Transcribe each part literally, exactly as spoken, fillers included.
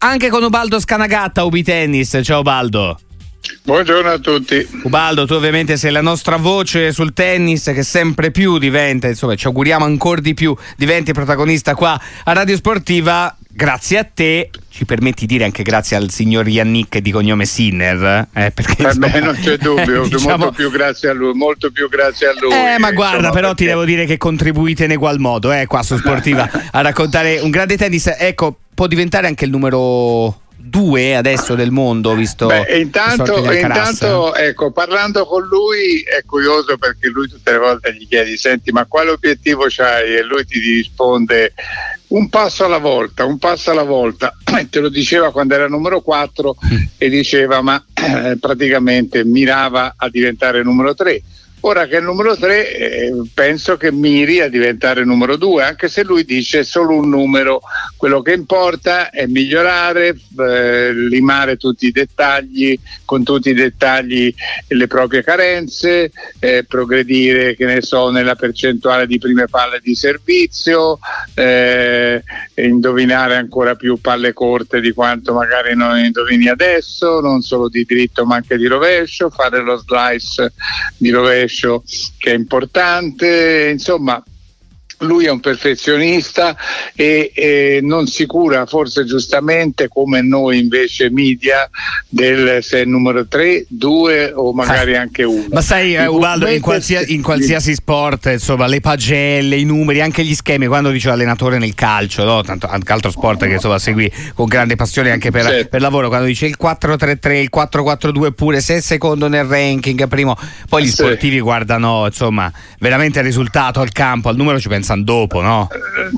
Anche con Ubaldo Scanagatta, Ubitennis. Ciao Ubaldo. Buongiorno a tutti. Ubaldo, tu ovviamente sei la nostra voce sul tennis, che sempre più diventa, insomma ci auguriamo ancora di più, diventi protagonista qua a Radio Sportiva. Grazie a te, ci permetti di dire anche grazie al signor Yannick di cognome Sinner, eh, perché insomma, beh, non c'è dubbio, eh, diciamo, molto più grazie a lui, molto più grazie a lui. Eh, ma guarda, insomma, però perché... ti devo dire che contribuite in egual modo, eh, qua su Sportiva a raccontare un grande tennis. Ecco, può diventare anche il numero due adesso del mondo, visto. Beh, intanto, intanto ecco, parlando con lui è curioso, perché lui tutte le volte gli chiedi: senti, ma quale obiettivo c'hai? E lui ti risponde: un passo alla volta, un passo alla volta. Te lo diceva quando era numero quattro mm. e diceva, ma eh, praticamente mirava a diventare numero tre. Ora che è il numero tre, eh, penso che miri a diventare numero due, anche se lui dice solo un numero. Quello che importa è migliorare, eh, limare tutti i dettagli, con tutti i dettagli le proprie carenze, eh, progredire, che ne so, nella percentuale di prime palle di servizio, eh, indovinare ancora più palle corte di quanto magari non indovini adesso, non solo di dritto ma anche di rovescio, fare lo slice di rovescio che è importante. Insomma, lui è un perfezionista e, e non si cura, forse giustamente, come noi invece media, del se è numero tre, due o magari ah. anche uno. Ma sai, eh, Ubaldo, in qualsiasi, in qualsiasi sport, insomma, le pagelle, i numeri, anche gli schemi, quando dice allenatore nel calcio, no? Tanto, anche altro sport che insomma segui con grande passione anche per, certo. per lavoro, quando dice il quattro tre tre, il quattro quattro due, pure se è secondo nel ranking, primo, poi gli sì. sportivi guardano insomma veramente il risultato, al campo, al numero ci pensa dopo, no?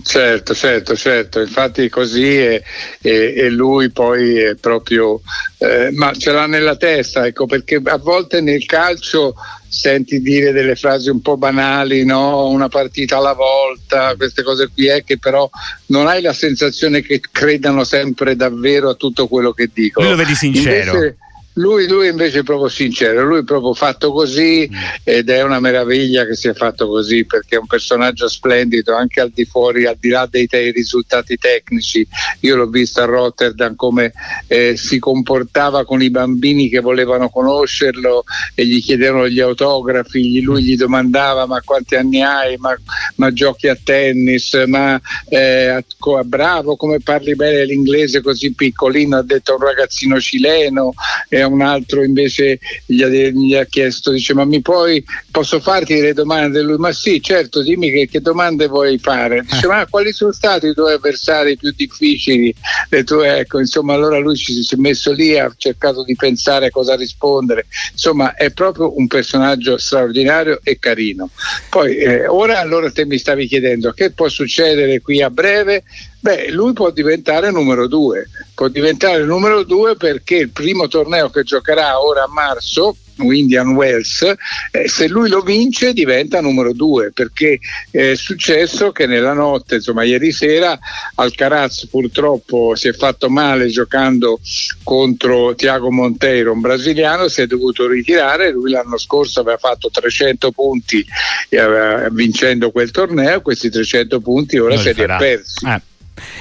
Certo, certo, certo, infatti così è, è, e lui poi è proprio, eh, ma ce l'ha nella testa, ecco, perché a volte nel calcio senti dire delle frasi un po' banali, no? Una partita alla volta, queste cose qui, è che però non hai la sensazione che credano sempre davvero a tutto quello che dicono. Lui lo vedi sincero. Invece, Lui, lui invece è proprio sincero, lui è proprio fatto così, ed è una meraviglia che sia fatto così, perché è un personaggio splendido anche al di fuori, al di là dei te- risultati tecnici. Io l'ho visto a Rotterdam come eh, si comportava con i bambini che volevano conoscerlo e gli chiedevano gli autografi, lui gli domandava ma quanti anni hai, ma, ma giochi a tennis, ma eh, a, a bravo, come parli bene l'inglese così piccolino, ha detto un ragazzino cileno. Eh, E un altro invece gli ha, gli ha chiesto, dice, ma mi puoi, posso farti le domande? Lui, ma sì, certo, dimmi che, che domande vuoi fare. Dice, ma quali sono stati i tuoi avversari più difficili? Le tue, ecco, insomma, allora lui ci si è messo lì, ha cercato di pensare a cosa rispondere. Insomma, è proprio un personaggio straordinario e carino. Poi, eh, ora allora te mi stavi chiedendo che può succedere qui a breve. Beh, lui può diventare numero due, può diventare numero due perché il primo torneo che giocherà ora a marzo, Indian Wells, eh, se lui lo vince diventa numero due, perché è successo che nella notte, insomma ieri sera, Alcaraz purtroppo si è fatto male giocando contro Thiago Monteiro, un brasiliano, si è dovuto ritirare. Lui l'anno scorso aveva fatto trecento punti eh, vincendo quel torneo, questi trecento punti ora non se li ha persi. Ah.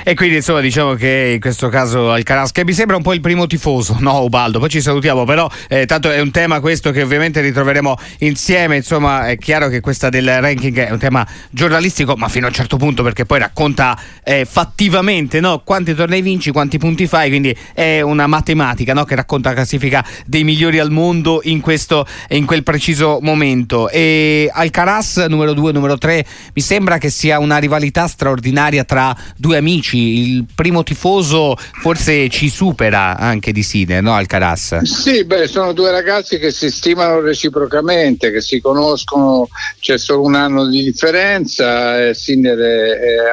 E quindi insomma diciamo che in questo caso Alcaraz, che mi sembra un po' il primo tifoso, no Ubaldo? Poi ci salutiamo, però eh, tanto è un tema questo che ovviamente ritroveremo insieme. Insomma, è chiaro che questa del ranking è un tema giornalistico, ma fino a un certo punto, perché poi racconta eh, fattivamente, no? Quanti tornei vinci, quanti punti fai, quindi è una matematica, no? Che racconta la classifica dei migliori al mondo in questo, in quel preciso momento. E Alcaraz numero due, numero tre, mi sembra che sia una rivalità straordinaria tra due amici. Il primo tifoso forse ci supera anche di Sinner, no Alcaraz? Sì, beh, sono due ragazzi che si stimano reciprocamente, che si conoscono, c'è solo un anno di differenza, eh, Sinner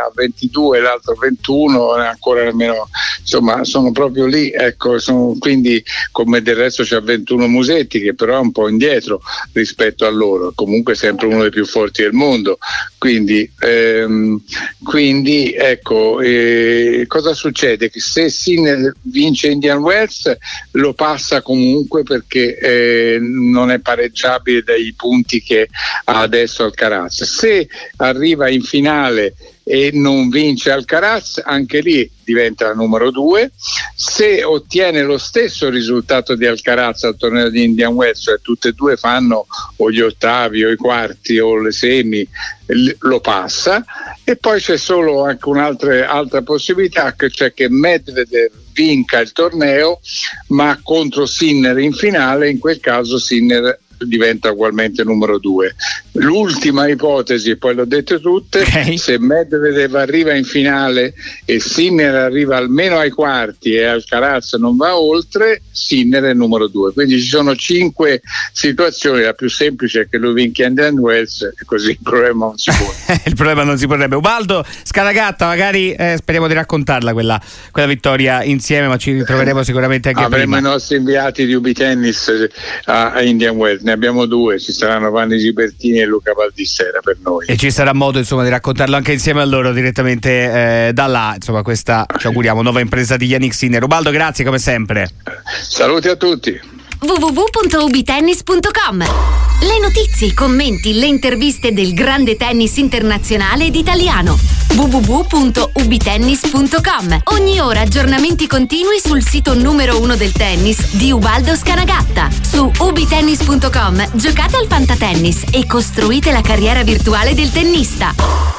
ha ventidue, l'altro ventuno, ancora nemmeno, insomma sono proprio lì, ecco, sono, quindi come del resto c'è ventuno Musetti, che però è un po' indietro rispetto a loro, comunque sempre uno dei più forti del mondo, quindi, ehm, quindi ecco, Eh, cosa succede? Che se Sinner vince Indian Wells lo passa comunque, perché eh, non è pareggiabile dai punti che ha adesso Alcaraz. Se arriva in finale e non vince Alcaraz, anche lì diventa la numero due. Se ottiene lo stesso risultato di Alcaraz al torneo di Indian Wells, cioè tutte e due fanno o gli ottavi o i quarti o le semi, lo passa. E poi c'è solo anche un'altra altra possibilità, che cioè che Medvedev vinca il torneo ma contro Sinner in finale, in quel caso Sinner diventa ugualmente numero due. L'ultima ipotesi, poi l'ho detto tutte, okay. Se Medvedev arriva in finale e Sinner arriva almeno ai quarti e Alcaraz non va oltre, Sinner è numero due. Quindi ci sono cinque situazioni, la più semplice è che lui vinca Indian Wells e così il problema non si pone. Il problema non si porrebbe. Ubaldo Scanagatta, magari eh, speriamo di raccontarla quella, quella vittoria insieme, ma ci ritroveremo sicuramente anche avremo prima. Avremo i nostri inviati di Ubitennis a, a Indian Wells. Ne abbiamo due, ci saranno Vanni Gibertini e Luca Valdissera per noi. E ci sarà modo insomma di raccontarlo anche insieme a loro direttamente eh, da là, insomma questa ci auguriamo nuova impresa di Yannick Sinner. Ubaldo, grazie come sempre. Saluti a tutti. w w w punto ubitennis punto com. Le notizie, i commenti, le interviste del grande tennis internazionale ed italiano. w w w punto ubitennis punto com. Ogni ora aggiornamenti continui sul sito numero uno del tennis di Ubaldo Scanagatta. Su ubitennis punto com giocate al fantatennis e costruite la carriera virtuale del tennista.